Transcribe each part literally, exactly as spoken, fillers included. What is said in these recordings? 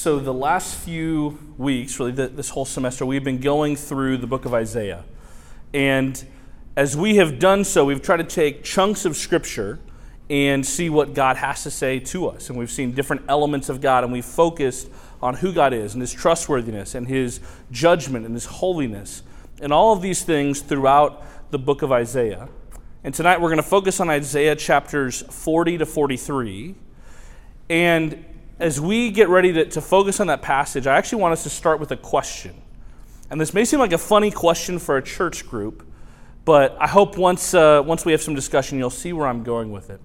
So the last few weeks, really the, this whole semester, we've been going through the book of Isaiah. And as we have done so, we've tried to take chunks of Scripture and see what God has to say to us. And we've seen different elements of God, and we've focused on who God is and His trustworthiness and His judgment and His holiness and all of these things throughout the book of Isaiah. And tonight we're going to focus on Isaiah chapters forty to forty-three. And as we get ready to, to focus on that passage, I actually want us to start with a question. And this may seem like a funny question for a church group, but I hope once, uh, once we have some discussion, you'll see where I'm going with it.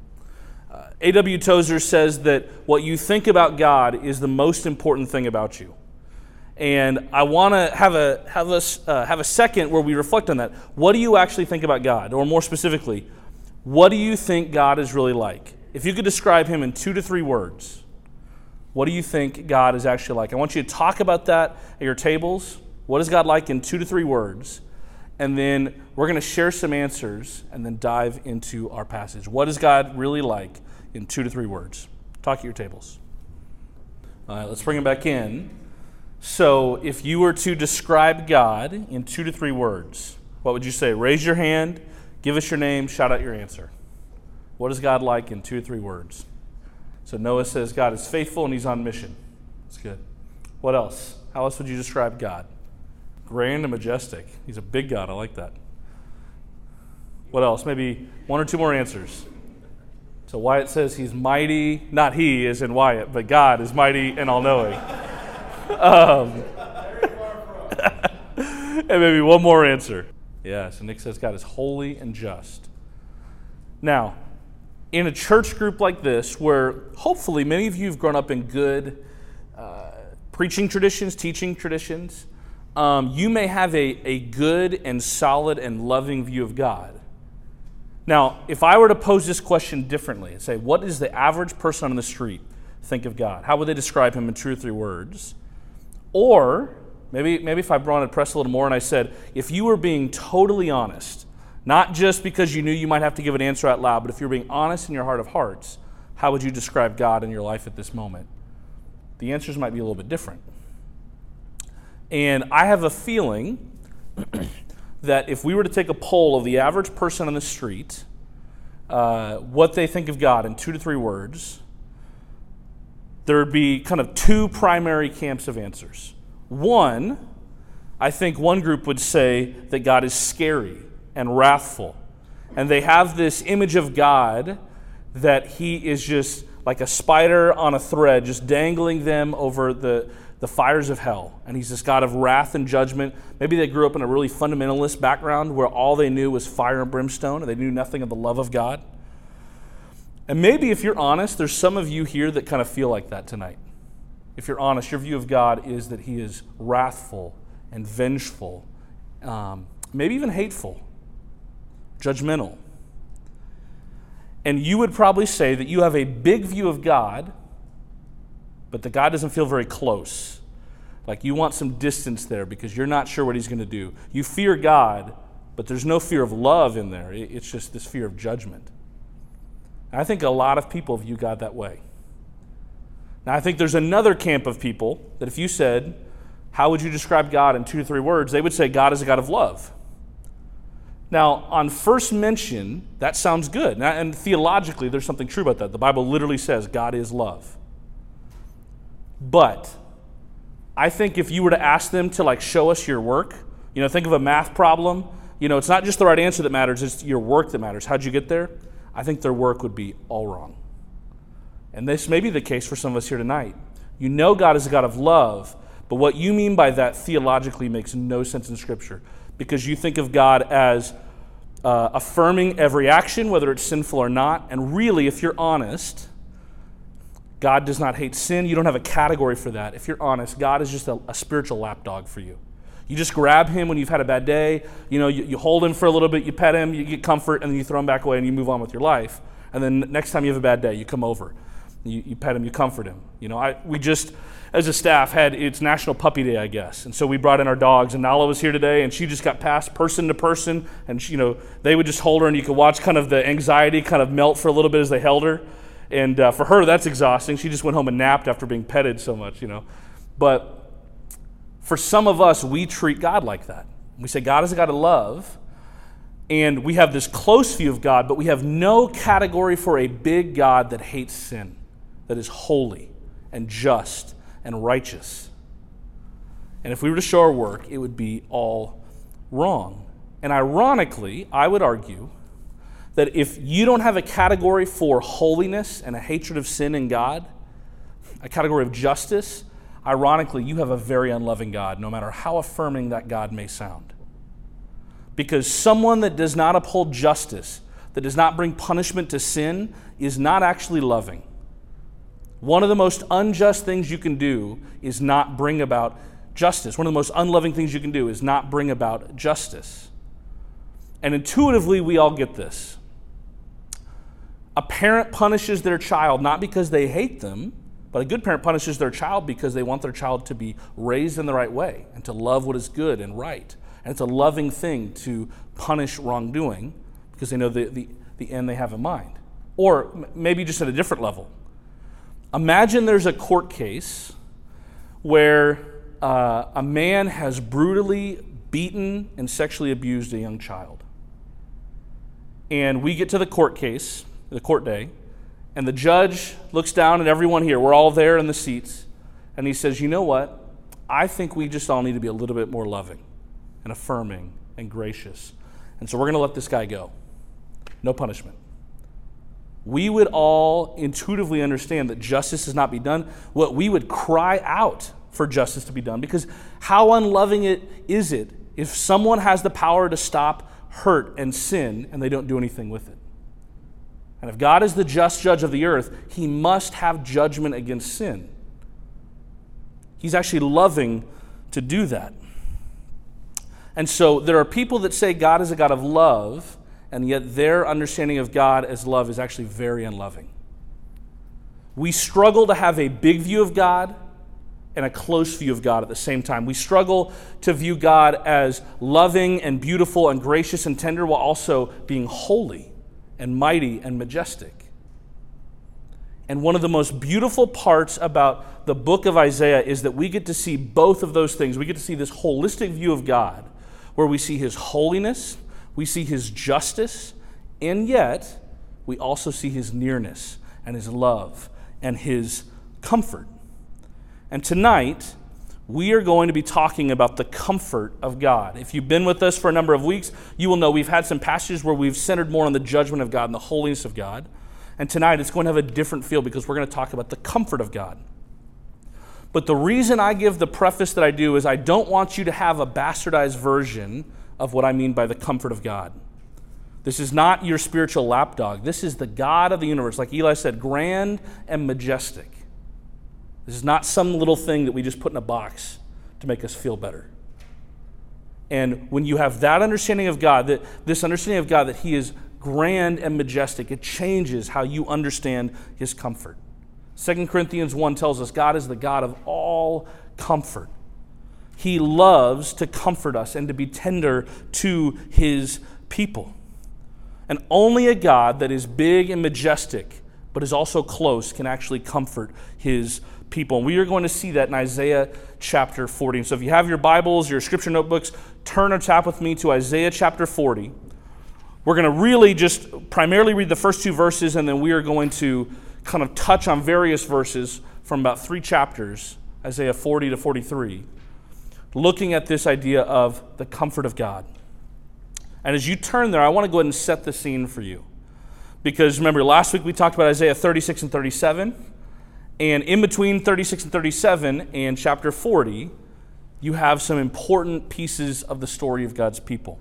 Uh, A W Tozer says that what you think about God is the most important thing about you. And I want to have a have a, uh, have a second where we reflect on that. What do you actually think about God? Or more specifically, what do you think God is really like? If you could describe Him in two to three words, what do you think God is actually like? I want you to talk about that at your tables. What is God like in two to three words? And then we're going to share some answers and then dive into our passage. What is God really like in two to three words? Talk at your tables. All right, let's bring it back in. So if you were to describe God in two to three words, what would you say? Raise your hand, give us your name, shout out your answer. What is God like in two to three words? So Noah says God is faithful and He's on mission. That's good. What else? How else would you describe God? Grand and majestic. He's a big God. I like that. What else? Maybe one or two more answers. So Wyatt says He's mighty. Not he as in Wyatt, but God is mighty and all-knowing. Um, and maybe one more answer. Yeah, so Nick says God is holy and just. Now, in a church group like this, where hopefully many of you have grown up in good uh, preaching traditions, teaching traditions, Um, you may have a, a good and solid and loving view of God. Now, if I were to pose this question differently and say, what does the average person on the street think of God? How would they describe Him in two or three words? Or maybe, maybe if I wanted to press a little more and I said, if you were being totally honest, not just because you knew you might have to give an answer out loud, but if you were being honest in your heart of hearts, how would you describe God in your life at this moment? The answers might be a little bit different. And I have a feeling that if we were to take a poll of the average person on the street, uh, what they think of God in two to three words, there would be kind of two primary camps of answers. One, I think one group would say that God is scary and wrathful. And they have this image of God that He is just like a spider on a thread, just dangling them over the... the fires of hell, and He's this God of wrath and judgment. Maybe they grew up in a really fundamentalist background where all they knew was fire and brimstone, and they knew nothing of the love of God. And maybe if you're honest, there's some of you here that kind of feel like that tonight. If you're honest, your view of God is that He is wrathful and vengeful, um, maybe even hateful, judgmental. And you would probably say that you have a big view of God, but the God doesn't feel very close. Like you want some distance there because you're not sure what He's going to do. You fear God, but there's no fear of love in there. It's just this fear of judgment. And I think a lot of people view God that way. Now, I think there's another camp of people that if you said, how would you describe God in two to three words? They would say God is a God of love. Now, on first mention, that sounds good. Now, and theologically, there's something true about that. The Bible literally says God is love. But I think if you were to ask them to like show us your work, you know, think of a math problem. You know, it's not just the right answer that matters, it's your work that matters. How'd you get there? I think their work would be all wrong. And this may be the case for some of us here tonight. You know God is a God of love, but what you mean by that theologically makes no sense in Scripture because you think of God as uh, affirming every action, whether it's sinful or not. And really, if you're honest, God does not hate sin. You don't have a category for that. If you're honest, God is just a, a spiritual lapdog for you. You just grab Him when you've had a bad day. You know, you, you hold Him for a little bit. You pet Him. You get comfort. And then you throw Him back away and you move on with your life. And then next time you have a bad day, you come over. You, you pet Him. You comfort Him. You know, I we just, as a staff, had it's National Puppy Day, I guess. And so we brought in our dogs. And Nala was here today. And she just got passed person to person. And, she, you know, they would just hold her. And you could watch kind of the anxiety kind of melt for a little bit as they held her. And uh, for her, that's exhausting. She just went home and napped after being petted so much, you know. But for some of us, we treat God like that. We say God is a God of love, and we have this close view of God, but we have no category for a big God that hates sin, that is holy and just and righteous. And if we were to show our work, it would be all wrong. And ironically, I would argue that if you don't have a category for holiness and a hatred of sin in God, a category of justice, ironically, you have a very unloving God, no matter how affirming that God may sound. Because someone that does not uphold justice, that does not bring punishment to sin, is not actually loving. One of the most unjust things you can do is not bring about justice. One of the most unloving things you can do is not bring about justice. And intuitively, we all get this. A parent punishes their child not because they hate them, but a good parent punishes their child because they want their child to be raised in the right way and to love what is good and right. And it's a loving thing to punish wrongdoing because they know the, the, the end they have in mind. Or m- maybe just at a different level. Imagine there's a court case where uh, a man has brutally beaten and sexually abused a young child. And we get to the court case, the court day, and the judge looks down at everyone here. We're all there in the seats. And he says, you know what? I think we just all need to be a little bit more loving and affirming and gracious. And so we're going to let this guy go. No punishment. We would all intuitively understand that justice does not be done. What we would cry out for justice to be done, because how unloving it is it if someone has the power to stop hurt and sin and they don't do anything with it? And if God is the just judge of the earth, he must have judgment against sin. He's actually loving to do that. And so there are people that say God is a God of love, and yet their understanding of God as love is actually very unloving. We struggle to have a big view of God and a close view of God at the same time. We struggle to view God as loving and beautiful and gracious and tender while also being holy and mighty and majestic. And one of the most beautiful parts about the book of Isaiah is that we get to see both of those things. We get to see this holistic view of God where we see his holiness, we see his justice, and yet we also see his nearness and his love and his comfort. And tonight, we are going to be talking about the comfort of God. If you've been with us for a number of weeks, you will know we've had some passages where we've centered more on the judgment of God and the holiness of God. And tonight, it's going to have a different feel because we're going to talk about the comfort of God. But the reason I give the preface that I do is I don't want you to have a bastardized version of what I mean by the comfort of God. This is not your spiritual lapdog. This is the God of the universe. Like Eli said, grand and majestic. This is not some little thing that we just put in a box to make us feel better. And when you have that understanding of God, that this understanding of God that he is grand and majestic, it changes how you understand his comfort. Second Corinthians one tells us God is the God of all comfort. He loves to comfort us and to be tender to his people. And only a God that is big and majestic, but is also close, can actually comfort his people. And we are going to see that in Isaiah chapter forty. And so if you have your Bibles, your scripture notebooks, turn or tap with me to Isaiah chapter forty. We're going to really just primarily read the first two verses, and then we are going to kind of touch on various verses from about three chapters, Isaiah forty to forty-three, looking at this idea of the comfort of God. And as you turn there, I want to go ahead and set the scene for you. Because remember, last week we talked about Isaiah thirty-six and thirty-seven. And in between thirty-six and thirty-seven and chapter forty, you have some important pieces of the story of God's people.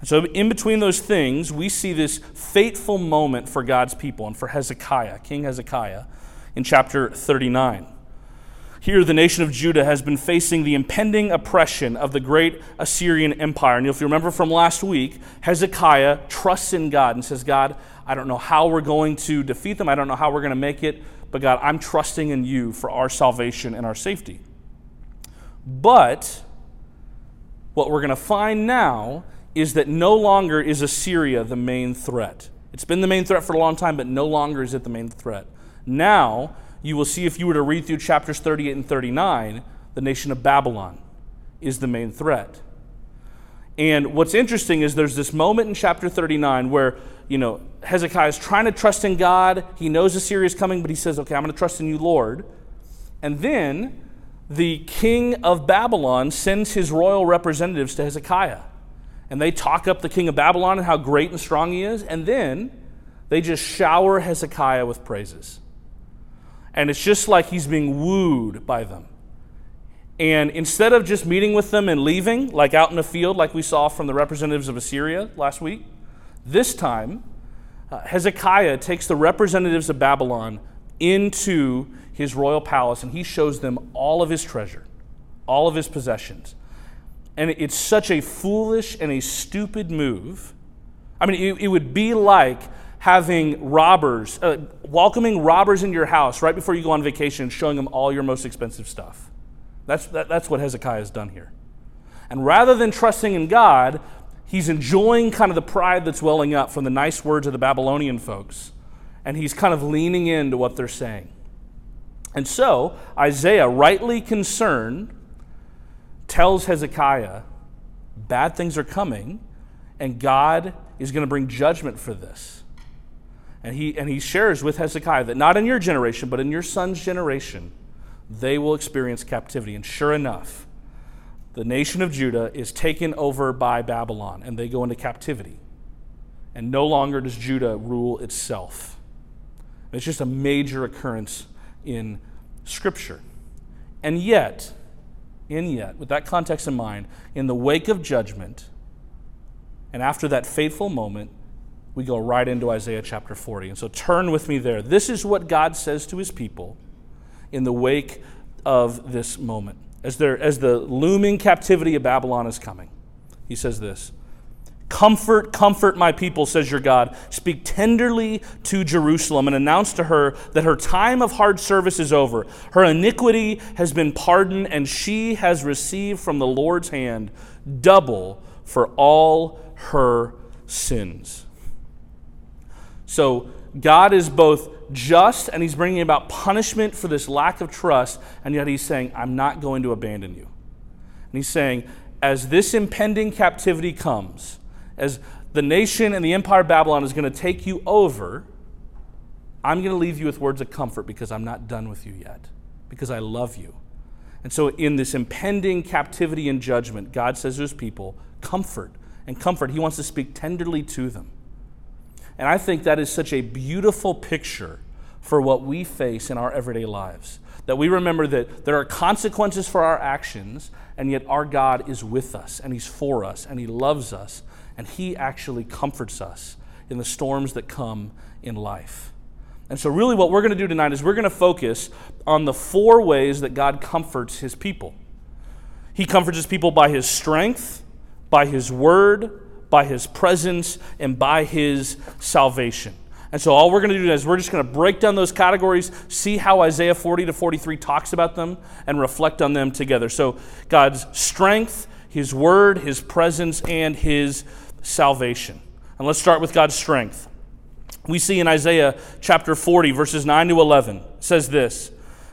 And so in between those things, we see this fateful moment for God's people and for Hezekiah, King Hezekiah, in chapter thirty-nine. Here, the nation of Judah has been facing the impending oppression of the great Assyrian Empire. And if you remember from last week, Hezekiah trusts in God and says, God, I don't know how we're going to defeat them. I don't know how we're going to make it. But God, I'm trusting in you for our salvation and our safety. But what we're going to find now is that no longer is Assyria the main threat. It's been the main threat for a long time, but no longer is it the main threat. Now, you will see if you were to read through chapters thirty-eight and thirty-nine, the nation of Babylon is the main threat. And what's interesting is there's this moment in chapter thirty-nine where, you know, Hezekiah is trying to trust in God. He knows Assyria is coming, but he says, okay, I'm going to trust in you, Lord. And then the king of Babylon sends his royal representatives to Hezekiah. And they talk up the king of Babylon and how great and strong he is. And then they just shower Hezekiah with praises. And it's just like he's being wooed by them. And instead of just meeting with them and leaving, like out in the field, like we saw from the representatives of Assyria last week, this time uh, Hezekiah takes the representatives of Babylon into his royal palace, and he shows them all of his treasure, all of his possessions. And it's such a foolish and a stupid move. I mean, it, it would be like having robbers, uh, welcoming robbers into your house right before you go on vacation, showing them all your most expensive stuff. That's, that, that's what Hezekiah has done here. And rather than trusting in God, he's enjoying kind of the pride that's welling up from the nice words of the Babylonian folks. And he's kind of leaning into what they're saying. And so Isaiah, rightly concerned, tells Hezekiah, bad things are coming, and God is going to bring judgment for this. And he, and he shares with Hezekiah that not in your generation, but in your son's generation, they will experience captivity. And sure enough, the nation of Judah is taken over by Babylon, and they go into captivity. And no longer does Judah rule itself. It's just a major occurrence in Scripture. And yet, and yet, with that context in mind, in the wake of judgment, and after that fateful moment, we go right into Isaiah chapter forty. And so turn with me there. This is what God says to his people in the wake of this moment. As, there, as the looming captivity of Babylon is coming, he says this, "Comfort, comfort my people, says your God. Speak tenderly to Jerusalem and announce to her that her time of hard service is over. Her iniquity has been pardoned, and she has received from the Lord's hand double for all her sins." So God is both just, and he's bringing about punishment for this lack of trust, and yet he's saying, I'm not going to abandon you. And he's saying, as this impending captivity comes, as the nation and the empire of Babylon is going to take you over, I'm going to leave you with words of comfort because I'm not done with you yet, because I love you. And so in this impending captivity and judgment, God says to his people, comfort and comfort. He wants to speak tenderly to them. And I think that is such a beautiful picture for what we face in our everyday lives, that we remember that there are consequences for our actions, and yet our God is with us, and he's for us, and he loves us, and he actually comforts us in the storms that come in life. And so really what we're going to do tonight is we're going to focus on the four ways that God comforts his people. He comforts his people by his strength, by his word, by his presence, and by his salvation. And so all we're going to do is we're just going to break down those categories, see how Isaiah forty to forty-three talks about them, and reflect on them together. So God's strength, his word, his presence, and his salvation. And let's start with God's strength. We see in Isaiah chapter forty, verses nine to eleven, it says this,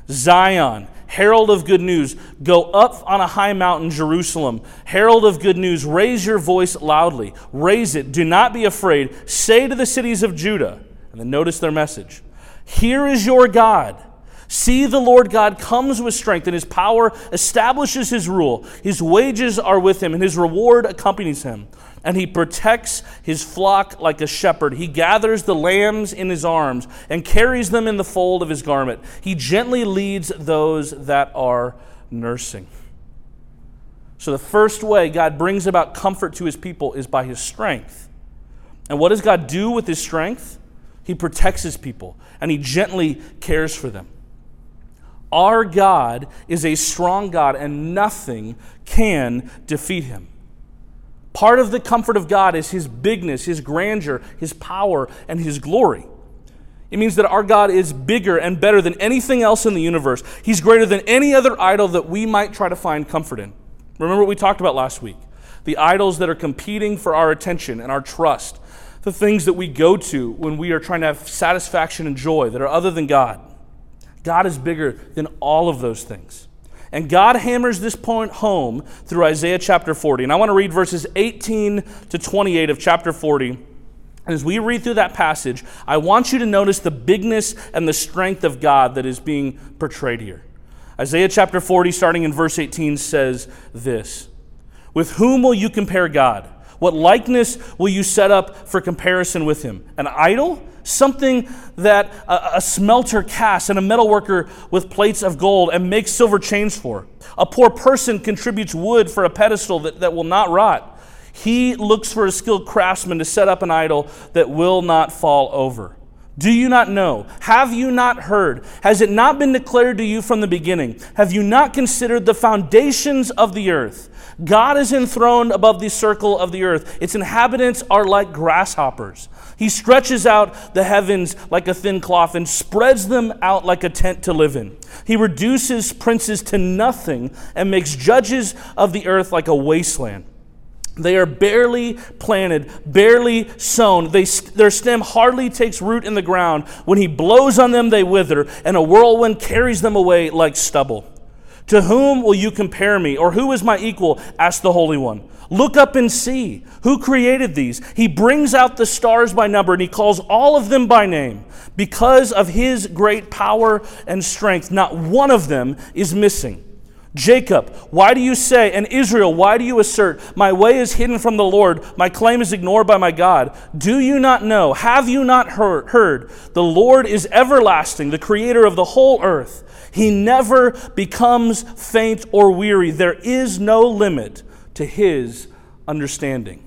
"Zion, herald of good news, go up on a high mountain, Jerusalem. Herald of good news, raise your voice loudly. Raise it, do not be afraid. Say to the cities of Judah," and then notice their message, "Here is your God. See, the Lord God comes with strength, and his power establishes his rule. His wages are with him, and his reward accompanies him. And he protects his flock like a shepherd. He gathers the lambs in his arms and carries them in the fold of his garment. He gently leads those that are nursing." So the first way God brings about comfort to his people is by his strength. And what does God do with his strength? He protects his people, and he gently cares for them. Our God is a strong God, and nothing can defeat him. Part of the comfort of God is his bigness, his grandeur, his power, and his glory. It means that our God is bigger and better than anything else in the universe. He's greater than any other idol that we might try to find comfort in. Remember what we talked about last week, the idols that are competing for our attention and our trust, the things that we go to when we are trying to have satisfaction and joy that are other than God. God is bigger than all of those things. And God hammers this point home through Isaiah chapter forty. And I want to read verses eighteen to twenty-eight of chapter forty. And as we read through that passage, I want you to notice the bigness and the strength of God that is being portrayed here. Isaiah chapter forty, starting in verse eighteen, says this: "With whom will you compare God? What likeness will you set up for comparison with him? An idol? Something that a, a smelter casts and a metalworker with plates of gold and makes silver chains for. A poor person contributes wood for a pedestal that, that will not rot. He looks for a skilled craftsman to set up an idol that will not fall over. Do you not know? Have you not heard? Has it not been declared to you from the beginning? Have you not considered the foundations of the earth? God is enthroned above the circle of the earth. Its inhabitants are like grasshoppers. He stretches out the heavens like a thin cloth and spreads them out like a tent to live in. He reduces princes to nothing and makes judges of the earth like a wasteland. They are barely planted, barely sown. They, their stem hardly takes root in the ground. When he blows on them, they wither, and a whirlwind carries them away like stubble. To whom will you compare me, or who is my equal?" asked the Holy One. "Look up and see who created these. He brings out the stars by number, and he calls all of them by name. Because of his great power and strength, not one of them is missing. Jacob, why do you say, and Israel, why do you assert, my way is hidden from the Lord, my claim is ignored by my God? Do you not know? Have you not heard? The Lord is everlasting, the creator of the whole earth. He never becomes faint or weary. There is no limit to his understanding."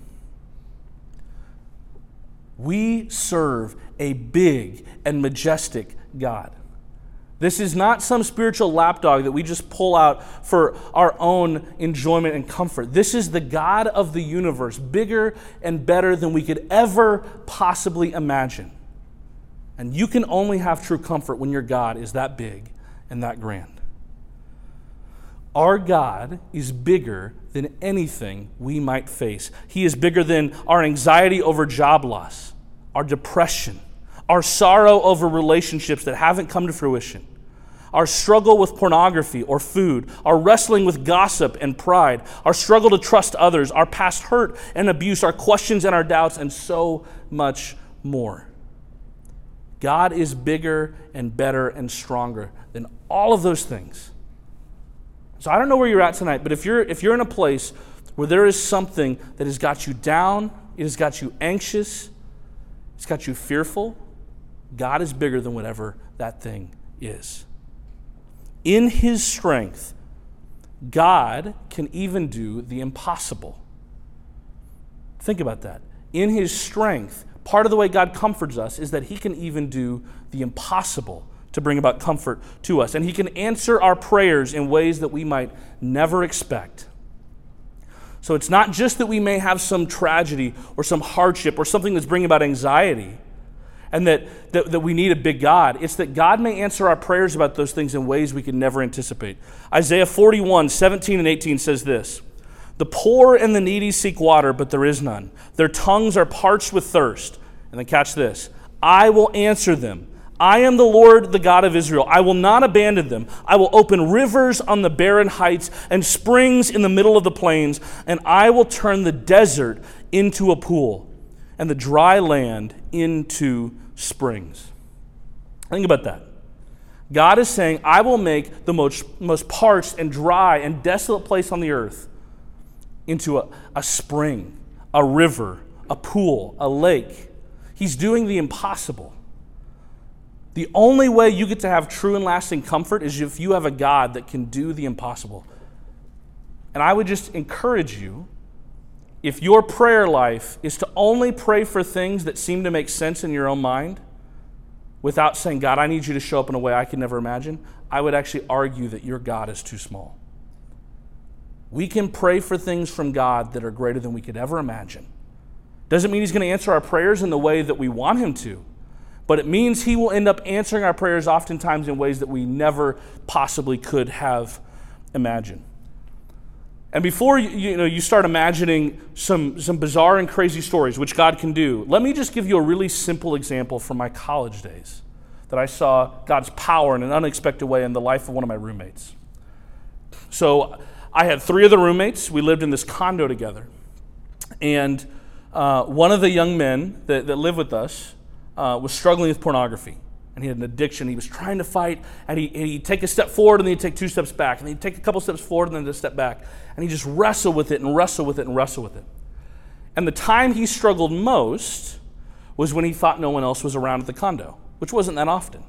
We serve a big and majestic God. This is not some spiritual lapdog that we just pull out for our own enjoyment and comfort. This is the God of the universe, bigger and better than we could ever possibly imagine. And you can only have true comfort when your God is that big and that grand. Our God is bigger than anything we might face. He is bigger than our anxiety over job loss, our depression, our sorrow over relationships that haven't come to fruition, our struggle with pornography or food, our wrestling with gossip and pride, our struggle to trust others, our past hurt and abuse, our questions and our doubts, and so much more. God is bigger and better and stronger than all of those things. So I don't know where you're at tonight, but if you're if you're in a place where there is something that has got you down, it has got you anxious, it's got you fearful, God is bigger than whatever that thing is. In his strength, God can even do the impossible. Think about that. In his strength, part of the way God comforts us is that he can even do the impossible to bring about comfort to us. And he can answer our prayers in ways that we might never expect. So it's not just that we may have some tragedy or some hardship or something that's bringing about anxiety, and that, that, that we need a big God. It's that God may answer our prayers about those things in ways we can never anticipate. Isaiah forty-one, seventeen and eighteen says this: "The poor and the needy seek water, but there is none. Their tongues are parched with thirst." And then catch this: "I will answer them. I am the Lord, the God of Israel. I will not abandon them. I will open rivers on the barren heights and springs in the middle of the plains, and I will turn the desert into a pool and the dry land into springs." Think about that. God is saying, I will make the most, most parched and dry and desolate place on the earth into a, a spring, a river, a pool, a lake. He's doing the impossible. The only way you get to have true and lasting comfort is if you have a God that can do the impossible. And I would just encourage you, if your prayer life is to only pray for things that seem to make sense in your own mind, without saying, God, I need you to show up in a way I can never imagine, I would actually argue that your God is too small. We can pray for things from God that are greater than we could ever imagine. Doesn't mean he's going to answer our prayers in the way that we want him to, but it means he will end up answering our prayers oftentimes in ways that we never possibly could have imagined. And before you, you know you start imagining some some bizarre and crazy stories, which God can do, let me just give you a really simple example from my college days that I saw God's power in an unexpected way in the life of one of my roommates. So I had three other roommates. We lived in this condo together. And uh, one of the young men that, that lived with us uh, was struggling with pornography. And he had an addiction. He was trying to fight, and, he, and he'd take a step forward, and then he'd take two steps back, and then he'd take a couple steps forward, and then a step back. And he just wrestled with it and wrestled with it and wrestled with it. And the time he struggled most was when he thought no one else was around at the condo, which wasn't that often.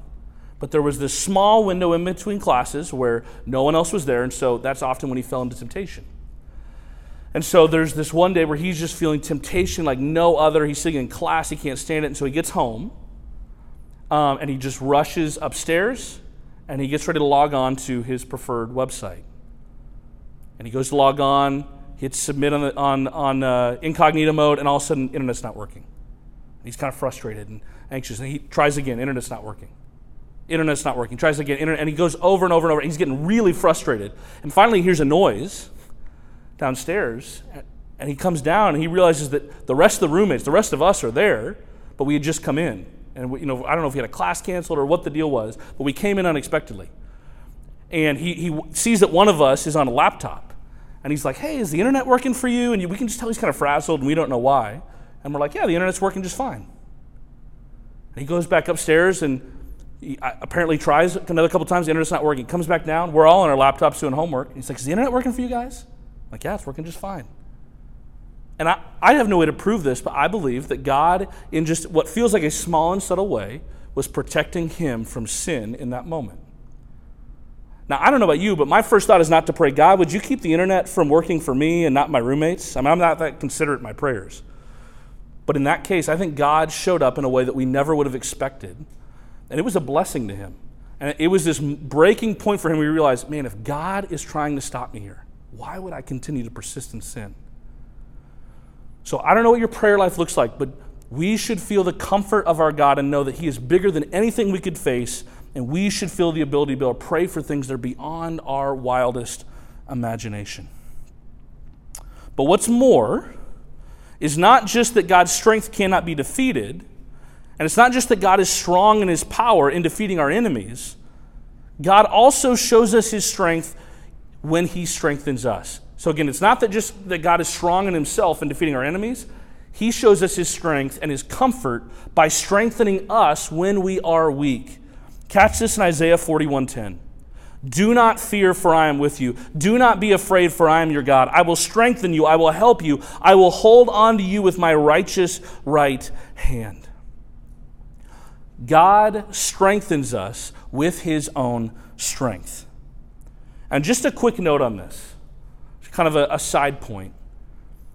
But there was this small window in between classes where no one else was there, and so that's often when he fell into temptation. And so there's this one day where he's just feeling temptation like no other. He's sitting in class. He can't stand it, and so he gets home. Um, and he just rushes upstairs, and he gets ready to log on to his preferred website. And he goes to log on, hits submit on the, on, on uh, incognito mode, and all of a sudden, internet's not working. He's kind of frustrated and anxious, and he tries again. Internet's not working. Internet's not working. Tries again. Internet, and he goes over and over and over. And he's getting really frustrated. And finally, he hears a noise downstairs, and he comes down, and he realizes that the rest of the roommates, the rest of us, are there, but we had just come in. And we, you know, I don't know if he had a class canceled or what the deal was, but we came in unexpectedly. And he, he sees that one of us is on a laptop. And he's like, hey, is the internet working for you? And you, we can just tell he's kind of frazzled and we don't know why. And we're like, yeah, the internet's working just fine. And he goes back upstairs and he apparently tries another couple times, the internet's not working. Comes back down, we're all on our laptops doing homework. And he's like, is the internet working for you guys? I'm like, yeah, it's working just fine. And I, I have no way to prove this, but I believe that God, in just what feels like a small and subtle way, was protecting him from sin in that moment. Now, I don't know about you, but my first thought is not to pray, God, would you keep the internet from working for me and not my roommates? I mean, I'm not that considerate in my prayers. But in that case, I think God showed up in a way that we never would have expected. And it was a blessing to him. And it was this breaking point for him. We realized, man, if God is trying to stop me here, why would I continue to persist in sin? So I don't know what your prayer life looks like, but we should feel the comfort of our God and know that he is bigger than anything we could face, and we should feel the ability to be able to pray for things that are beyond our wildest imagination. But what's more is not just that God's strength cannot be defeated, and it's not just that God is strong in his power in defeating our enemies. God also shows us his strength when he strengthens us. So again, it's not that just that God is strong in himself in defeating our enemies. He shows us his strength and his comfort by strengthening us when we are weak. Catch this in Isaiah forty-one ten. Do not fear, for I am with you. Do not be afraid, for I am your God. I will strengthen you. I will help you. I will hold on to you with my righteous right hand. God strengthens us with his own strength. And just a quick note on this. Kind of a, a side point.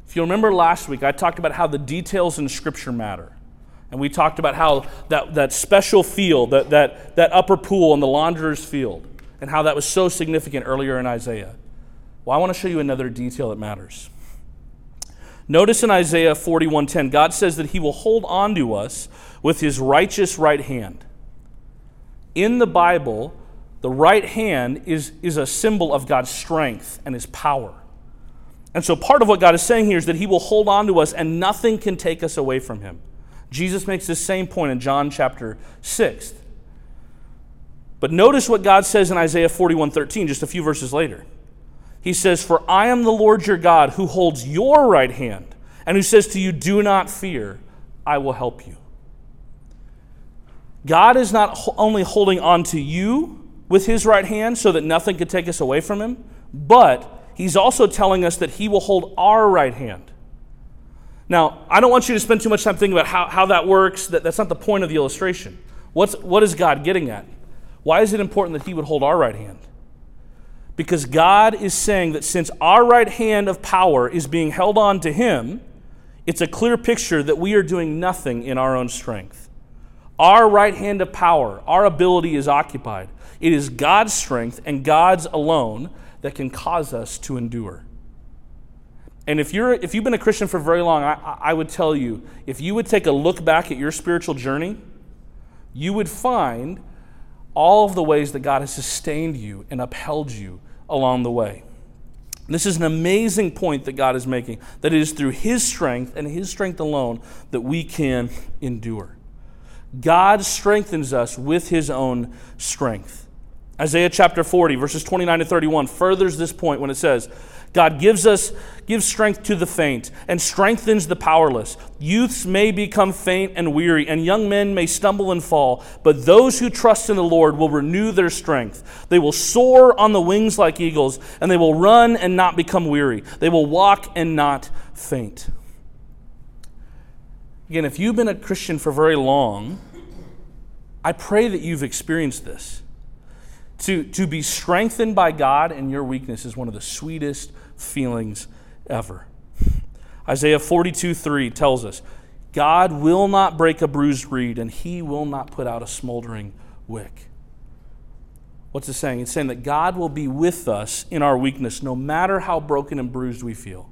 If you remember last week, I talked about how the details in Scripture matter. And we talked about how that, that special field, that, that, that upper pool in the launderer's field, and how that was so significant earlier in Isaiah. Well, I want to show you another detail that matters. Notice in Isaiah forty-one ten, God says that he will hold on to us with his righteous right hand. In the Bible, the right hand is, is a symbol of God's strength and his power. And so part of what God is saying here is that he will hold on to us and nothing can take us away from him. Jesus makes this same point in John chapter six. But notice what God says in Isaiah forty-one thirteen, just a few verses later. He says, for I am the Lord your God who holds your right hand and who says to you, do not fear, I will help you. God is not only holding on to you with his right hand so that nothing could take us away from him, but he's also telling us that he will hold our right hand. Now, I don't want you to spend too much time thinking about how, how that works. That, that's not the point of the illustration. What's, what is God getting at? Why is it important that he would hold our right hand? Because God is saying that since our right hand of power is being held on to him, it's a clear picture that we are doing nothing in our own strength. Our right hand of power, our ability is occupied. It is God's strength and God's alone that can cause us to endure. And if you're if you've been a Christian for very long, I, I would tell you, if you would take a look back at your spiritual journey, you would find all of the ways that God has sustained you and upheld you along the way. This is an amazing point that God is making, that it is through his strength and his strength alone that we can endure. God strengthens us with his own strength. Isaiah chapter forty, verses twenty-nine to thirty-one, furthers this point when it says, God gives us gives strength to the faint and strengthens the powerless. Youths may become faint and weary, and young men may stumble and fall. But those who trust in the Lord will renew their strength. They will soar on the wings like eagles, and they will run and not become weary. They will walk and not faint. Again, if you've been a Christian for very long, I pray that you've experienced this. To, to be strengthened by God in your weakness is one of the sweetest feelings ever. Isaiah forty-two three tells us, God will not break a bruised reed, and he will not put out a smoldering wick. What's it saying? It's saying that God will be with us in our weakness, no matter how broken and bruised we feel.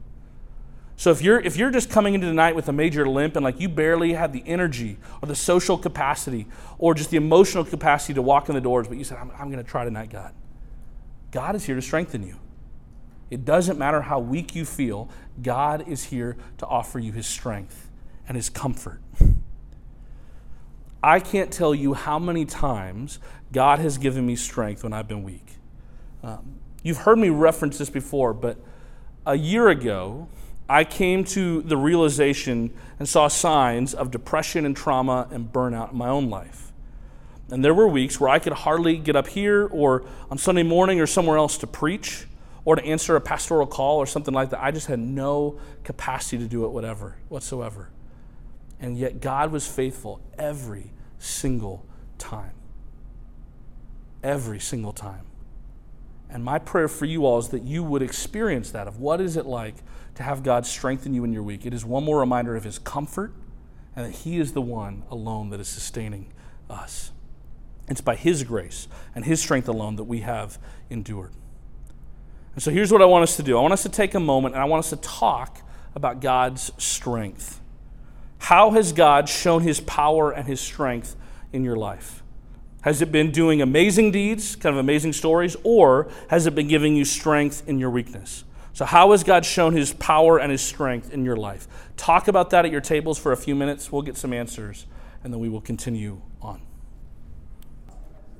So if you're if you're just coming into the night with a major limp and like you barely had the energy or the social capacity or just the emotional capacity to walk in the doors, but you said, I'm, I'm going to try tonight, God. God is here to strengthen you. It doesn't matter how weak you feel. God is here to offer you his strength and his comfort. I can't tell you how many times God has given me strength when I've been weak. Um, you've heard me reference this before, but a year ago, I came to the realization and saw signs of depression and trauma and burnout in my own life. And there were weeks where I could hardly get up here or on Sunday morning or somewhere else to preach or to answer a pastoral call or something like that. I just had no capacity to do it whatever, whatsoever. And yet God was faithful every single time. Every single time. And my prayer for you all is that you would experience that of what is it like to have God strengthen you in your week. It is one more reminder of his comfort and that he is the one alone that is sustaining us. It's by his grace and his strength alone that we have endured. And so here's what I want us to do. I want us to take a moment and I want us to talk about God's strength. How has God shown his power and his strength in your life? Has it been doing amazing deeds, kind of amazing stories, or has it been giving you strength in your weakness? So how has God shown his power and his strength in your life? Talk about that at your tables for a few minutes. We'll get some answers, and then we will continue on.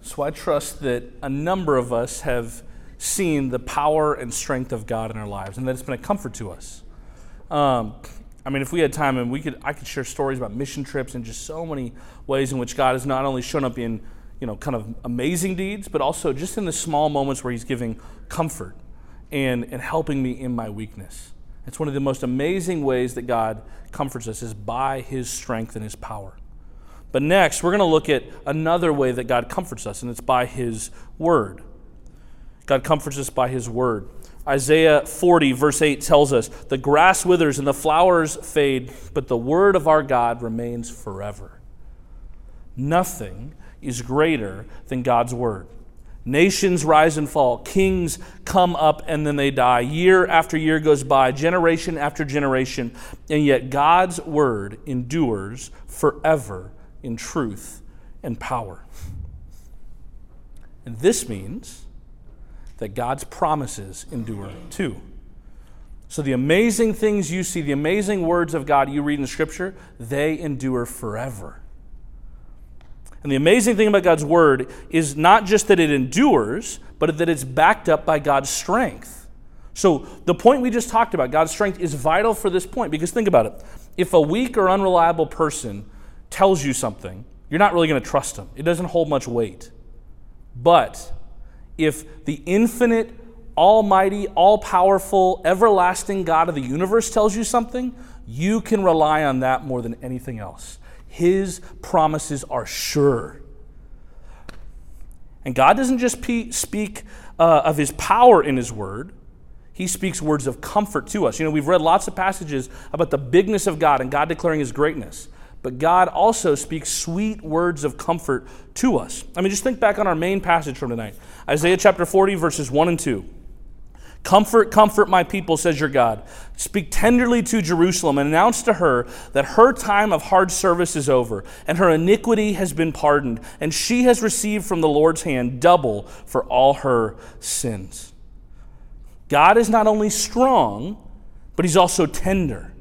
So I trust that a number of us have seen the power and strength of God in our lives, and that it's been a comfort to us. Um, I mean, if we had time, and we could, I could share stories about mission trips and just so many ways in which God has not only shown up in, you know, kind of amazing deeds, but also just in the small moments where he's giving comfort and, and helping me in my weakness. It's one of the most amazing ways that God comforts us is by his strength and his power. But next, we're going to look at another way that God comforts us, and it's by his word. God comforts us by his word. Isaiah forty, verse eight tells us, the grass withers and the flowers fade, but the word of our God remains forever. Nothing is greater than God's word. Nations rise and fall. Kings come up and then they die. Year after year goes by, generation after generation, and yet God's word endures forever in truth and power. And this means that God's promises endure too. So the amazing things you see, the amazing words of God you read in Scripture, they endure forever. And the amazing thing about God's word is not just that it endures, but that it's backed up by God's strength. So the point we just talked about, God's strength, is vital for this point, because think about it. If a weak or unreliable person tells you something, you're not really going to trust them. It doesn't hold much weight. But if the infinite, almighty, all-powerful, everlasting God of the universe tells you something, you can rely on that more than anything else. His promises are sure. And God doesn't just speak uh, of his power in his word. He speaks words of comfort to us. You know, we've read lots of passages about the bigness of God and God declaring his greatness. But God also speaks sweet words of comfort to us. I mean, just think back on our main passage from tonight. Isaiah chapter forty, verses one and two. Comfort, comfort my people, says your God. Speak tenderly to Jerusalem and announce to her that her time of hard service is over and her iniquity has been pardoned, and she has received from the Lord's hand double for all her sins. God is not only strong, but he's also tender.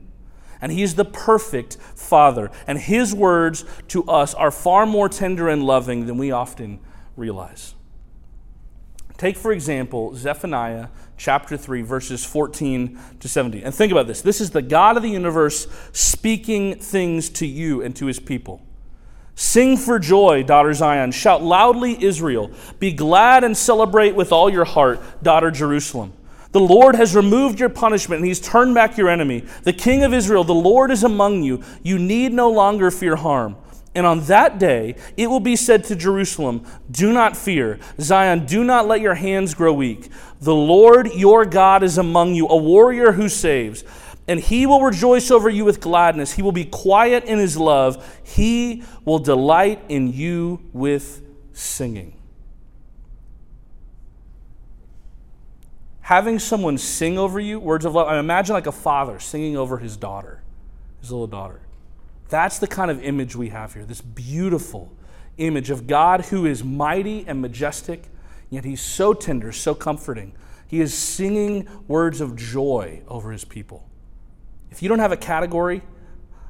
And he is the perfect Father. And his words to us are far more tender and loving than we often realize. Take, for example, Zephaniah chapter three, verses fourteen to seventeen. And think about this. This is the God of the universe speaking things to you and to his people. Sing for joy, daughter Zion. Shout loudly, Israel. Be glad and celebrate with all your heart, daughter Jerusalem. The Lord has removed your punishment, and he's turned back your enemy. The King of Israel, the Lord is among you. You need no longer fear harm. And on that day, it will be said to Jerusalem, do not fear. Zion, do not let your hands grow weak. The Lord your God is among you, a warrior who saves. And he will rejoice over you with gladness. He will be quiet in his love. He will delight in you with singing. Having someone sing over you, words of love, I imagine like a father singing over his daughter, his little daughter. That's the kind of image we have here, this beautiful image of God who is mighty and majestic, yet he's so tender, so comforting. He is singing words of joy over his people. If you don't have a category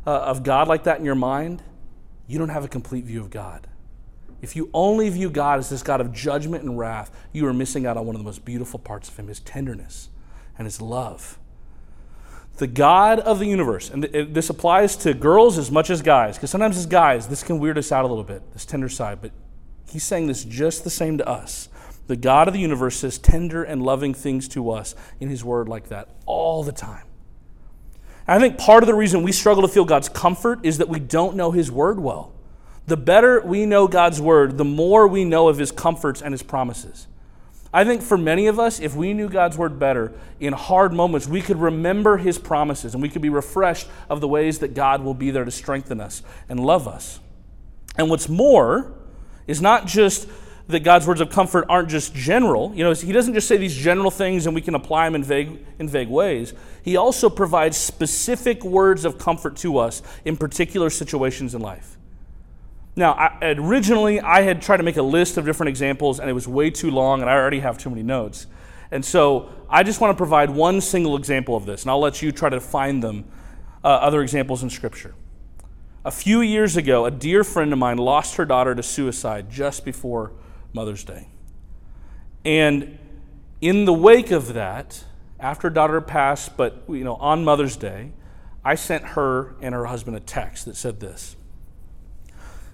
uh, of God like that in your mind, you don't have a complete view of God. If you only view God as this God of judgment and wrath, you are missing out on one of the most beautiful parts of him, his tenderness and his love. The God of the universe, and this applies to girls as much as guys, because sometimes as guys, this can weird us out a little bit, this tender side, but he's saying this just the same to us. The God of the universe says tender and loving things to us in his word like that all the time. And I think part of the reason we struggle to feel God's comfort is that we don't know his word well. The better we know God's word, the more we know of his comforts and his promises. I think for many of us, if we knew God's word better, in hard moments, we could remember his promises and we could be refreshed of the ways that God will be there to strengthen us and love us. And what's more is not just that God's words of comfort aren't just general. You know, he doesn't just say these general things and we can apply them in vague, in vague ways. He also provides specific words of comfort to us in particular situations in life. Now, I, originally, I had tried to make a list of different examples, and it was way too long, and I already have too many notes. And so I just want to provide one single example of this, and I'll let you try to find them, uh, other examples in Scripture. A few years ago, a dear friend of mine lost her daughter to suicide just before Mother's Day. And in the wake of that, after her daughter passed, but you know, on Mother's Day, I sent her and her husband a text that said this.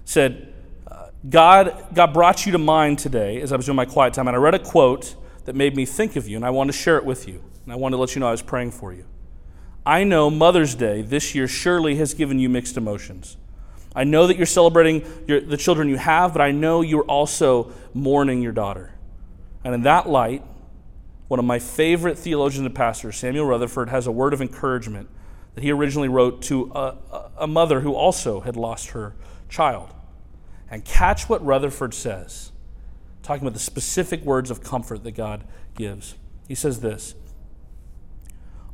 Said, God, God brought you to mind today as I was doing my quiet time, and I read a quote that made me think of you, and I wanted to share it with you, and I wanted to let you know I was praying for you. I know Mother's Day this year surely has given you mixed emotions. I know that you're celebrating your, the children you have, but I know you're also mourning your daughter. And in that light, one of my favorite theologians and pastors, Samuel Rutherford, has a word of encouragement that he originally wrote to a, a mother who also had lost her child. And catch what Rutherford says, talking about the specific words of comfort that God gives. He says this,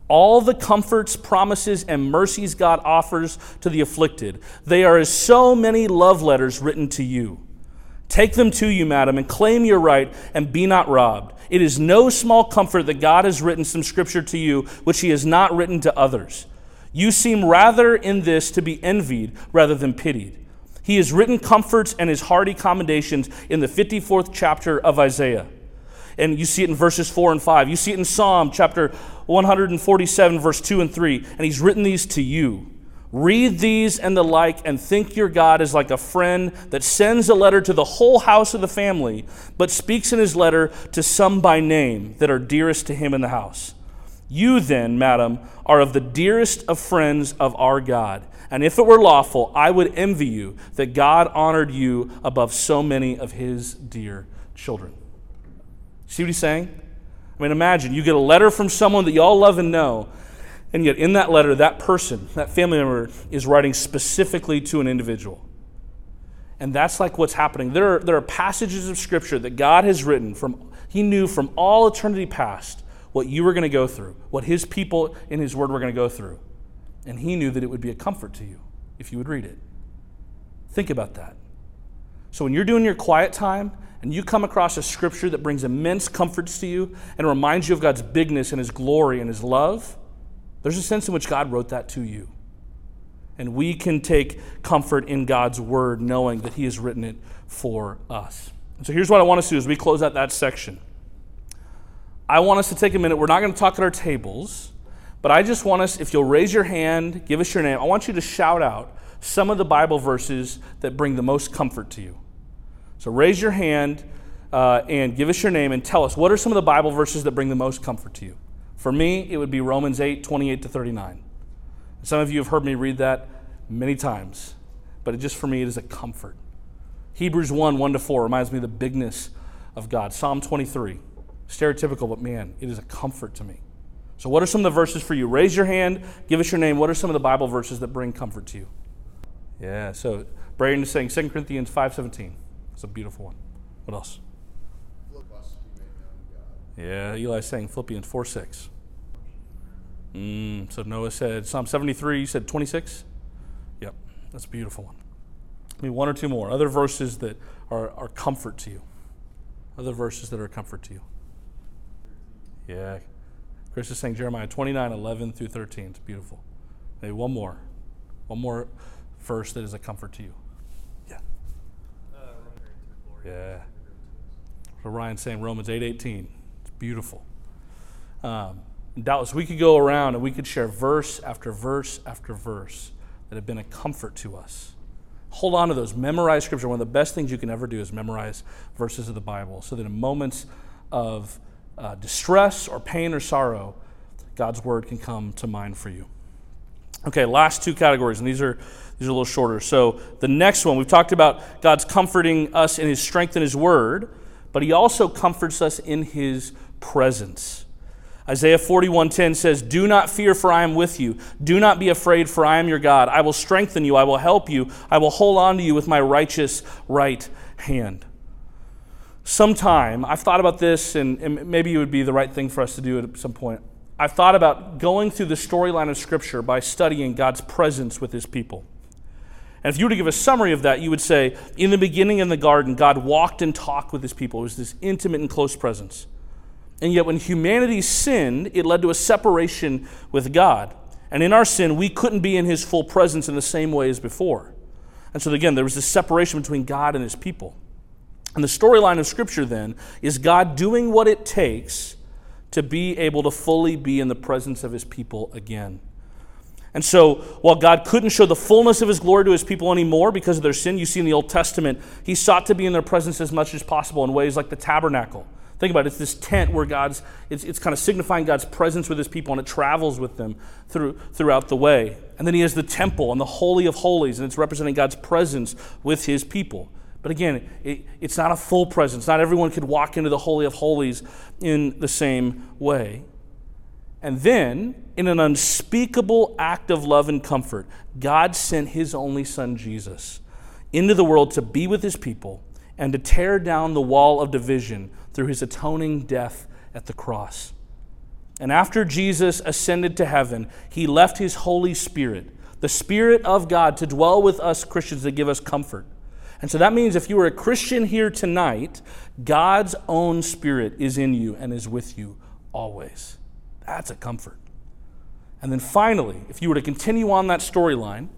all the comforts, promises, and mercies God offers to the afflicted, they are as so many love letters written to you. Take them to you, madam, and claim your right, and be not robbed. It is no small comfort that God has written some scripture to you, which he has not written to others. You seem rather in this to be envied rather than pitied. He has written comforts and his hearty commendations in the fifty-fourth chapter of Isaiah. And you see it in verses four and five. You see it in Psalm chapter one forty-seven, verse two and three. And he's written these to you. Read these and the like, and think your God is like a friend that sends a letter to the whole house of the family, but speaks in his letter to some by name that are dearest to him in the house. You then, madam, are of the dearest of friends of our God. And if it were lawful, I would envy you that God honored you above so many of his dear children. See what he's saying? I mean, imagine you get a letter from someone that you all love and know, and yet in that letter, that person, that family member, is writing specifically to an individual. And that's like what's happening. There are, there are passages of Scripture that God has written from, he knew from all eternity past what you were going to go through, what his people in his word were going to go through. And he knew that it would be a comfort to you if you would read it. Think about that. So when you're doing your quiet time and you come across a scripture that brings immense comforts to you and reminds you of God's bigness and his glory and his love, there's a sense in which God wrote that to you. And we can take comfort in God's word knowing that he has written it for us. And so here's what I want us to do as we close out that section. I want us to take a minute. We're not going to talk at our tables, but I just want us, if you'll raise your hand, give us your name, I want you to shout out some of the Bible verses that bring the most comfort to you. So raise your hand uh, and give us your name and tell us, what are some of the Bible verses that bring the most comfort to you? For me, it would be Romans eight, twenty-eight to thirty-nine. Some of you have heard me read that many times, but it just for me, it is a comfort. Hebrews one, one to four reminds me of the bigness of God. Psalm twenty-three, stereotypical, but man, it is a comfort to me. So what are some of the verses for you? Raise your hand, give us your name. What are some of the Bible verses that bring comfort to you? Yeah, so Braden is saying Second Corinthians five seventeen. It's a beautiful one. What else? Yeah, Eli's saying Philippians four six. Mm, so Noah said Psalm seventy-three, you said twenty-six? Yep, that's a beautiful one. I mean, one or two more. Other verses that are, are comfort to you. Other verses that are comfort to you. Yeah. Chris is saying Jeremiah twenty-nine, eleven through thirteen. It's beautiful. Maybe one more. One more verse that is a comfort to you. Yeah. Yeah. So Ryan's saying Romans eight eighteen. It's beautiful. Um, Doubtless, we could go around and we could share verse after verse after verse that have been a comfort to us. Hold on to those. Memorize Scripture. One of the best things you can ever do is memorize verses of the Bible so that in moments of uh, distress or pain or sorrow, God's Word can come to mind for you. Okay, last two categories, and these are these are a little shorter. So the next one, we've talked about God's comforting us in His strength and His Word, but He also comforts us in His presence. Isaiah forty-one ten says, "Do not fear, for I am with you. Do not be afraid, for I am your God. I will strengthen you. I will help you. I will hold on to you with my righteous right hand." Sometime, I've thought about this, and, and maybe it would be the right thing for us to do at some point. I've thought about going through the storyline of Scripture by studying God's presence with His people. And if you were to give a summary of that, you would say, in the beginning in the garden, God walked and talked with His people. It was this intimate and close presence. And yet when humanity sinned, it led to a separation with God. And in our sin, we couldn't be in His full presence in the same way as before. And so again, there was this separation between God and His people. And the storyline of Scripture then is God doing what it takes to be able to fully be in the presence of His people again. And so while God couldn't show the fullness of His glory to His people anymore because of their sin, you see in the Old Testament, He sought to be in their presence as much as possible in ways like the tabernacle. Think about it, it's this tent where God's, it's, it's kind of signifying God's presence with His people, and it travels with them through, throughout the way. And then He has the temple and the Holy of Holies, and it's representing God's presence with His people. But again, it, it's not a full presence. Not everyone could walk into the Holy of Holies in the same way. And then, in an unspeakable act of love and comfort, God sent His only Son, Jesus, into the world to be with His people and to tear down the wall of division through His atoning death at the cross. And after Jesus ascended to heaven, He left His Holy Spirit, the Spirit of God, to dwell with us Christians, to give us comfort. And so that means if you are a Christian here tonight, God's own Spirit is in you and is with you always. That's a comfort. And then finally, if you were to continue on that storyline,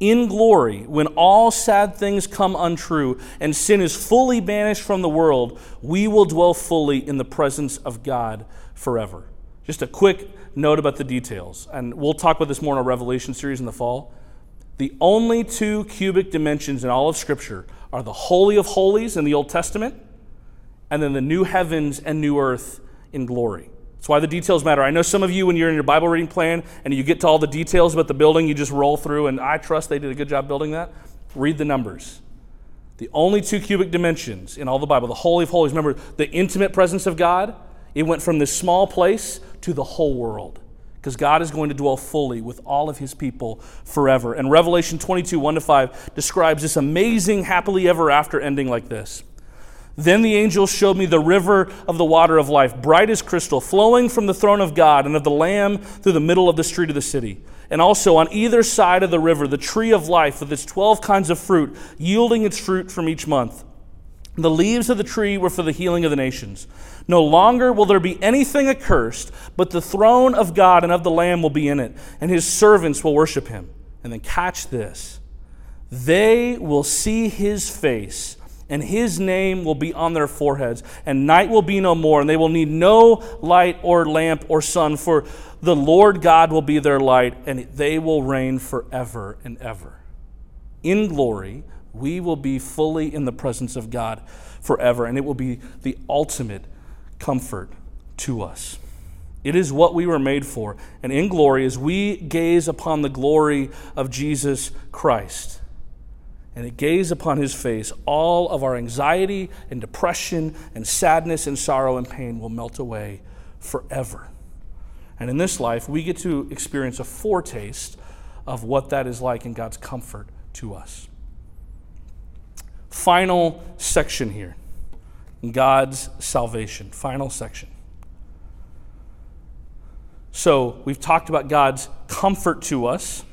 in glory, when all sad things come untrue and sin is fully banished from the world, we will dwell fully in the presence of God forever. Just a quick note about the details, and we'll talk about this more in our Revelation series in the fall. The only two cubic dimensions in all of Scripture are the Holy of Holies in the Old Testament, and then the new heavens and new earth in glory. That's why the details matter. I know some of you, when you're in your Bible reading plan and you get to all the details about the building, you just roll through, and I trust they did a good job building that. Read the numbers. The only two cubic dimensions in all the Bible, the Holy of Holies, remember the intimate presence of God, it went from this small place to the whole world because God is going to dwell fully with all of His people forever. And Revelation twenty-two, one to five describes this amazing happily ever after ending like this. Then the angel showed me the river of the water of life, bright as crystal, flowing from the throne of God and of the Lamb through the middle of the street of the city. And also on either side of the river, the tree of life with its twelve kinds of fruit, yielding its fruit from each month. The leaves of the tree were for the healing of the nations. No longer will there be anything accursed, but the throne of God and of the Lamb will be in it, and his servants will worship him. And then catch this. They will see his face, and his name will be on their foreheads, and night will be no more, and they will need no light or lamp or sun, for the Lord God will be their light, and they will reign forever and ever. In glory, we will be fully in the presence of God forever, and it will be the ultimate comfort to us. It is what we were made for, and in glory, as we gaze upon the glory of Jesus Christ, and it gaze upon his face, all of our anxiety and depression and sadness and sorrow and pain will melt away forever. And in this life, we get to experience a foretaste of what that is like in God's comfort to us. Final section here, God's salvation. Final section. So we've talked about God's comfort to us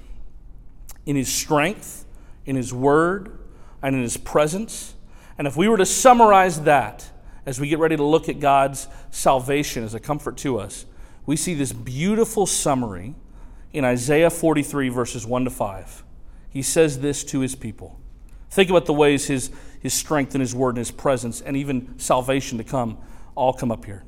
in his strength, in his word, and in his presence. And if we were to summarize that as we get ready to look at God's salvation as a comfort to us, we see this beautiful summary in Isaiah forty-three, verses one to five. He says this to his people. Think about the ways his, his strength and his word and his presence and even salvation to come all come up here.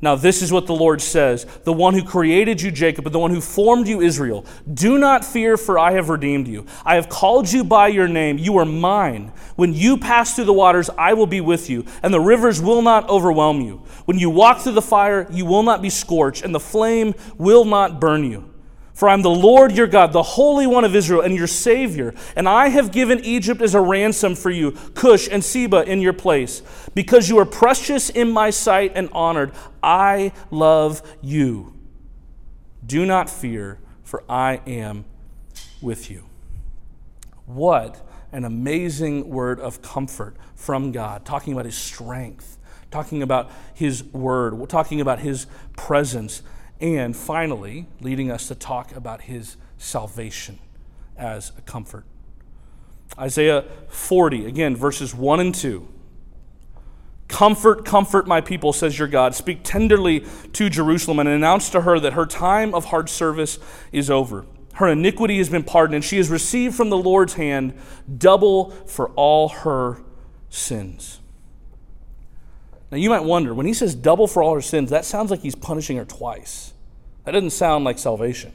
Now this is what the Lord says, the one who created you, Jacob, and the one who formed you, Israel. Do not fear, for I have redeemed you. I have called you by your name. You are mine. When you pass through the waters, I will be with you, and the rivers will not overwhelm you. When you walk through the fire, you will not be scorched, and the flame will not burn you. For I am the Lord your God, the Holy One of Israel, and your Savior. And I have given Egypt as a ransom for you, Cush and Seba in your place. Because you are precious in my sight and honored, I love you. Do not fear, for I am with you. What an amazing word of comfort from God, talking about his strength, talking about his word, talking about his presence. And finally, leading us to talk about his salvation as a comfort. Isaiah forty, again, verses one and two. Comfort, comfort my people, says your God. Speak tenderly to Jerusalem and announce to her that her time of hard service is over. Her iniquity has been pardoned, and she has received from the Lord's hand double for all her sins. Now you might wonder, when he says double for all her sins, that sounds like he's punishing her twice. That doesn't sound like salvation.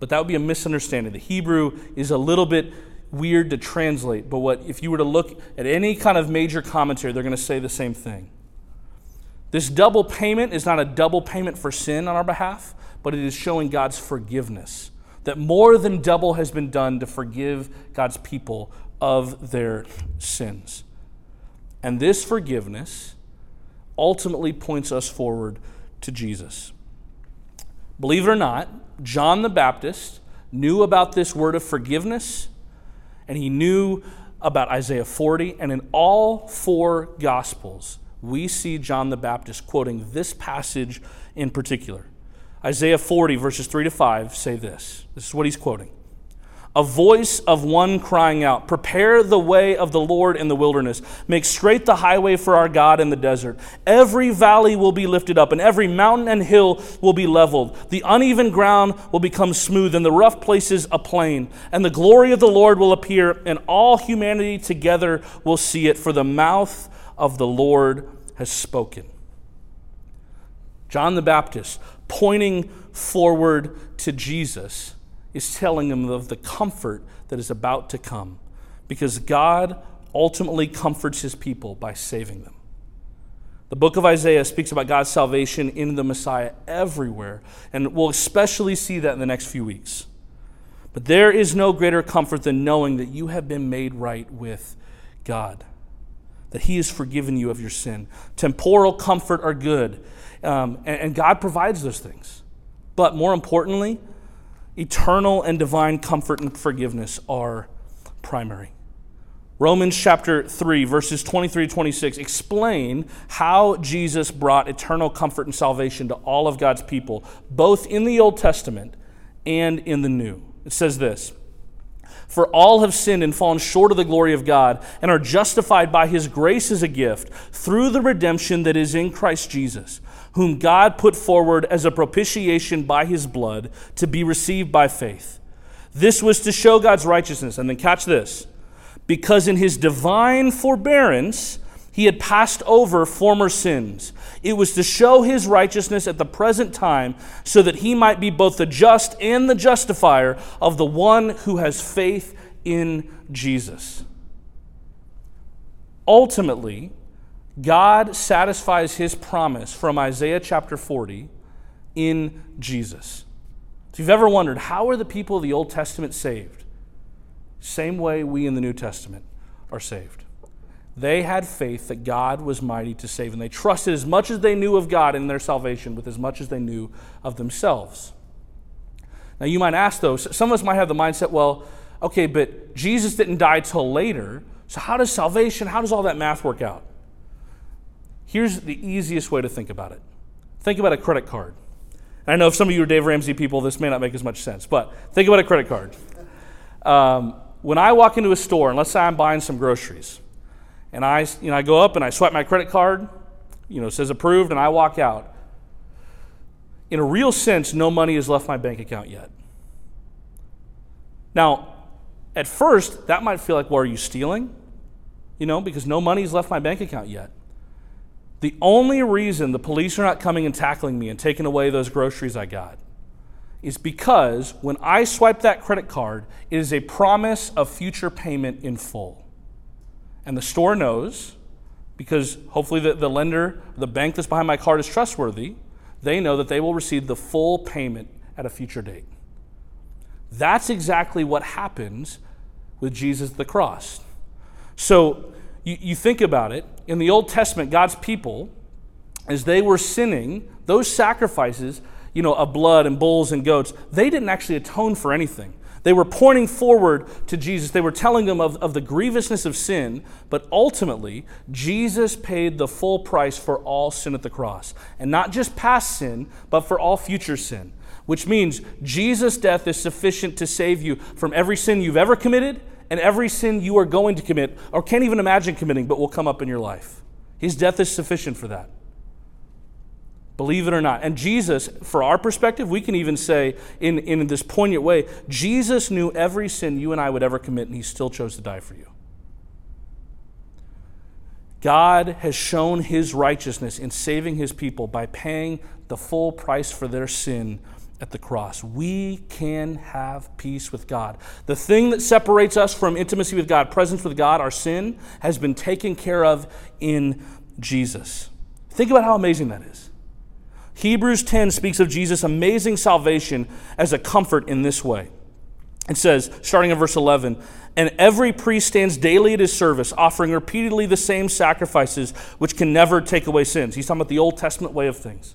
But that would be a misunderstanding. The Hebrew is a little bit weird to translate, but what if you were to look at any kind of major commentary, they're going to say the same thing. This double payment is not a double payment for sin on our behalf, but it is showing God's forgiveness, that more than double has been done to forgive God's people of their sins. And this forgiveness ultimately points us forward to Jesus. Believe it or not, John the Baptist knew about this word of forgiveness, and he knew about Isaiah forty, and in all four Gospels, we see John the Baptist quoting this passage in particular. Isaiah forty, verses three to five, say this. This is what he's quoting. A voice of one crying out, prepare the way of the Lord in the wilderness. Make straight the highway for our God in the desert. Every valley will be lifted up, and every mountain and hill will be leveled. The uneven ground will become smooth, and the rough places a plain. And the glory of the Lord will appear, and all humanity together will see it, for the mouth of the Lord has spoken. John the Baptist, pointing forward to Jesus, is telling them of the comfort that is about to come, because God ultimately comforts his people by saving them. The book of Isaiah speaks about God's salvation in the Messiah everywhere, and we'll especially see that in the next few weeks. But there is no greater comfort than knowing that you have been made right with God, that he has forgiven you of your sin. Temporal comfort are good, um, and, and God provides those things. But more importantly, eternal and divine comfort and forgiveness are primary. Romans chapter three, verses twenty-three to twenty-six explain how Jesus brought eternal comfort and salvation to all of God's people, both in the Old Testament and in the New. It says this, "For all have sinned and fallen short of the glory of God, and are justified by His grace as a gift through the redemption that is in Christ Jesus, whom God put forward as a propitiation by His blood to be received by faith. This was to show God's righteousness." And then catch this. "Because in His divine forbearance, He had passed over former sins. It was to show His righteousness at the present time, so that He might be both the just and the justifier of the one who has faith in Jesus." Ultimately, God satisfies His promise from Isaiah chapter forty in Jesus. If you've ever wondered, how are the people of the Old Testament saved? Same way we in the New Testament are saved. They had faith that God was mighty to save, and they trusted as much as they knew of God in their salvation with as much as they knew of themselves. Now you might ask though, some of us might have the mindset, well, okay, but Jesus didn't die till later, so how does salvation, how does all that math work out? Here's the easiest way to think about it. Think about a credit card. And I know if some of you are Dave Ramsey people, this may not make as much sense, but think about a credit card. Um, when I walk into a store, and let's say I'm buying some groceries, and I, you know, I go up and I swipe my credit card, you know, it says approved, and I walk out. In a real sense, no money has left my bank account yet. Now, at first, that might feel like, well, are you stealing? You know, because no money's left my bank account yet. The only reason the police are not coming and tackling me and taking away those groceries I got is because when I swipe that credit card, it is a promise of future payment in full. And the store knows, because hopefully the, the lender, the bank that's behind my card is trustworthy, they know that they will receive the full payment at a future date. That's exactly what happens with Jesus at the cross. So you, you think about it, in the Old Testament, God's people, as they were sinning, those sacrifices, you know, of blood and bulls and goats, they didn't actually atone for anything. They were pointing forward to Jesus. They were telling them of, of the grievousness of sin, but ultimately, Jesus paid the full price for all sin at the cross. And not just past sin, but for all future sin, which means Jesus' death is sufficient to save you from every sin you've ever committed and every sin you are going to commit or can't even imagine committing, but will come up in your life. His death is sufficient for that. Believe it or not. And Jesus, for our perspective, we can even say in, in this poignant way, Jesus knew every sin you and I would ever commit, and He still chose to die for you. God has shown His righteousness in saving His people by paying the full price for their sin at the cross. We can have peace with God. The thing that separates us from intimacy with God, presence with God, our sin, has been taken care of in Jesus. Think about how amazing that is. Hebrews ten speaks of Jesus' amazing salvation as a comfort in this way. It says, starting in verse eleven, "And every priest stands daily at his service, offering repeatedly the same sacrifices, which can never take away sins." He's talking about the Old Testament way of things.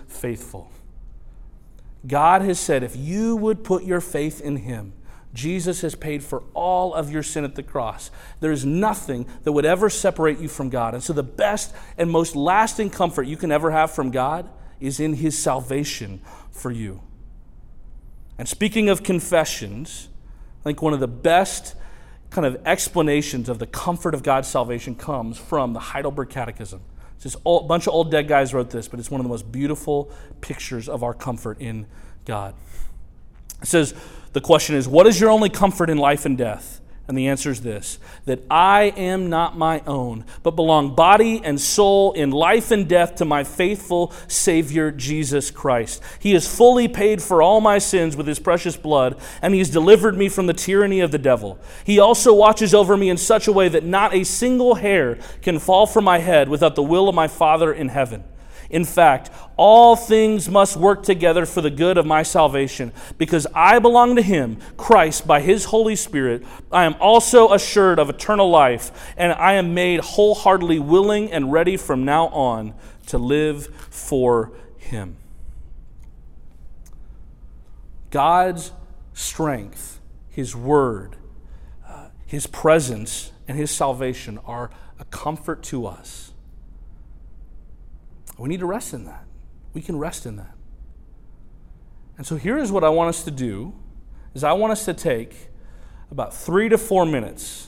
faithful." God has said, if you would put your faith in Him, Jesus has paid for all of your sin at the cross. There is nothing that would ever separate you from God. And so the best and most lasting comfort you can ever have from God is in his salvation for you. And speaking of confessions, I think one of the best kind of explanations of the comfort of God's salvation comes from the Heidelberg Catechism. It's just a bunch of old dead guys wrote this, but it's one of the most beautiful pictures of our comfort in God. It says, the question is, what is your only comfort in life and death? And the answer is this, that I am not my own, but belong body and soul in life and death to my faithful Savior, Jesus Christ. He has fully paid for all my sins with his precious blood, and he has delivered me from the tyranny of the devil. He also watches over me in such a way that not a single hair can fall from my head without the will of my Father in heaven. In fact, all things must work together for the good of my salvation, because I belong to him, Christ, by his Holy Spirit. I am also assured of eternal life, and I am made wholeheartedly willing and ready from now on to live for him. God's strength, his word, uh, his presence, and his salvation are a comfort to us. We need to rest in that. We can rest in that. And so here is what I want us to do, is I want us to take about three to four minutes,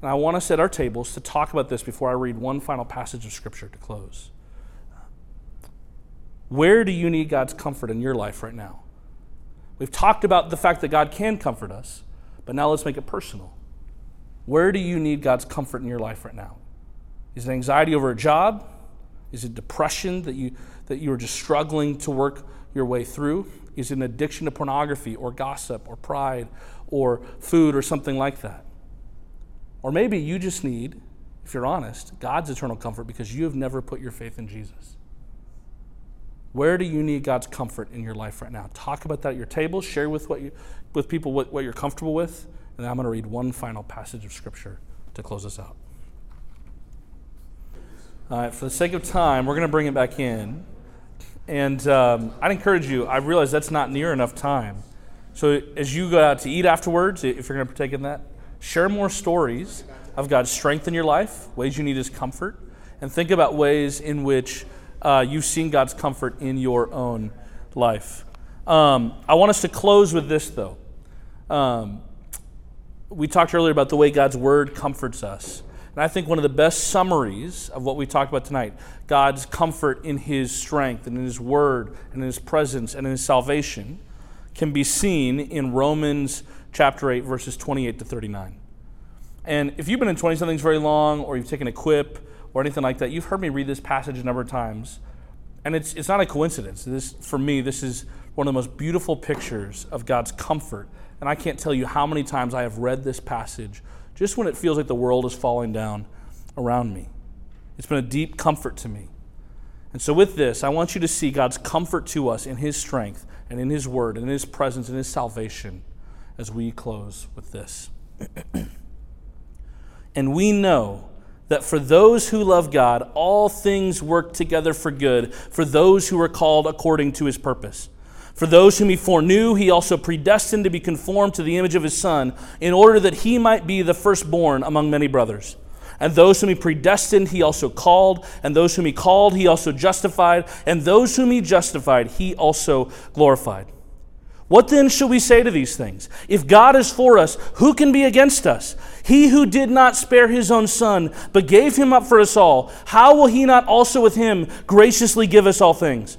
and I want us at our tables to talk about this before I read one final passage of Scripture to close. Where do you need God's comfort in your life right now? We've talked about the fact that God can comfort us, but now let's make it personal. Where do you need God's comfort in your life right now? Is it anxiety over a job? Is it depression that you that you are just struggling to work your way through? Is it an addiction to pornography or gossip or pride or food or something like that? Or maybe you just need, if you're honest, God's eternal comfort because you have never put your faith in Jesus. Where do you need God's comfort in your life right now? Talk about that at your table. Share with what you, with people what, what you're comfortable with. And then I'm going to read one final passage of Scripture to close us out. All right, for the sake of time, we're going to bring it back in. And um, I'd encourage you, I realize that's not near enough time. So as you go out to eat afterwards, if you're going to partake in that, share more stories of God's strength in your life, ways you need his comfort, and think about ways in which uh, you've seen God's comfort in your own life. Um, I want us to close with this, though. Um, we talked earlier about the way God's word comforts us. And I think one of the best summaries of what we talked about tonight, God's comfort in his strength and in his word and in his presence and in his salvation, can be seen in Romans chapter eight, verses twenty-eight to thirty-nine. And if you've been in twenty-somethings very long, or you've taken a quip or anything like that, you've heard me read this passage a number of times. And it's it's not a coincidence. This, for me, this is one of the most beautiful pictures of God's comfort. And I can't tell you how many times I have read this passage just when it feels like the world is falling down around me. It's been a deep comfort to me. And so with this, I want you to see God's comfort to us in his strength and in his word and in his presence and his salvation as we close with this. And we know that for those who love God, all things work together for good, for those who are called according to his purpose. For those whom he foreknew, he also predestined to be conformed to the image of his Son, in order that he might be the firstborn among many brothers. And those whom he predestined, he also called. And those whom he called, he also justified. And those whom he justified, he also glorified. What then shall we say to these things? If God is for us, who can be against us? He who did not spare his own Son, but gave him up for us all, how will he not also with him graciously give us all things?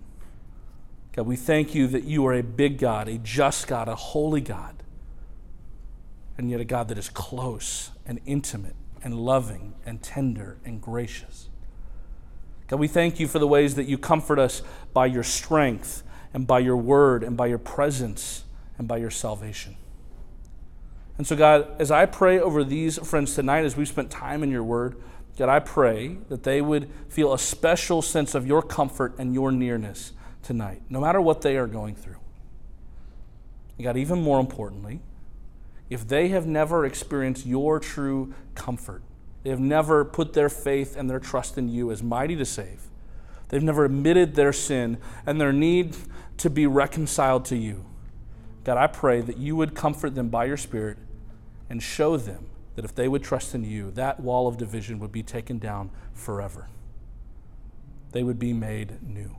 God, we thank you that you are a big God, a just God, a holy God, and yet a God that is close and intimate and loving and tender and gracious. God, we thank you for the ways that you comfort us by your strength and by your word and by your presence and by your salvation. And so, God, as I pray over these friends tonight, as we've spent time in your word, God, I pray that they would feel a special sense of your comfort and your nearness tonight, no matter what they are going through. And God, even more importantly, if they have never experienced your true comfort, they have never put their faith and their trust in you as mighty to save, they've never admitted their sin and their need to be reconciled to you, God, I pray that you would comfort them by your Spirit and show them that if they would trust in you, that wall of division would be taken down forever. They would be made new.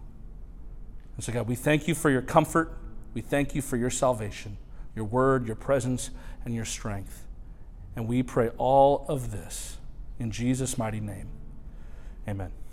And so, God, we thank you for your comfort. We thank you for your salvation, your word, your presence, and your strength. And we pray all of this in Jesus' mighty name. Amen.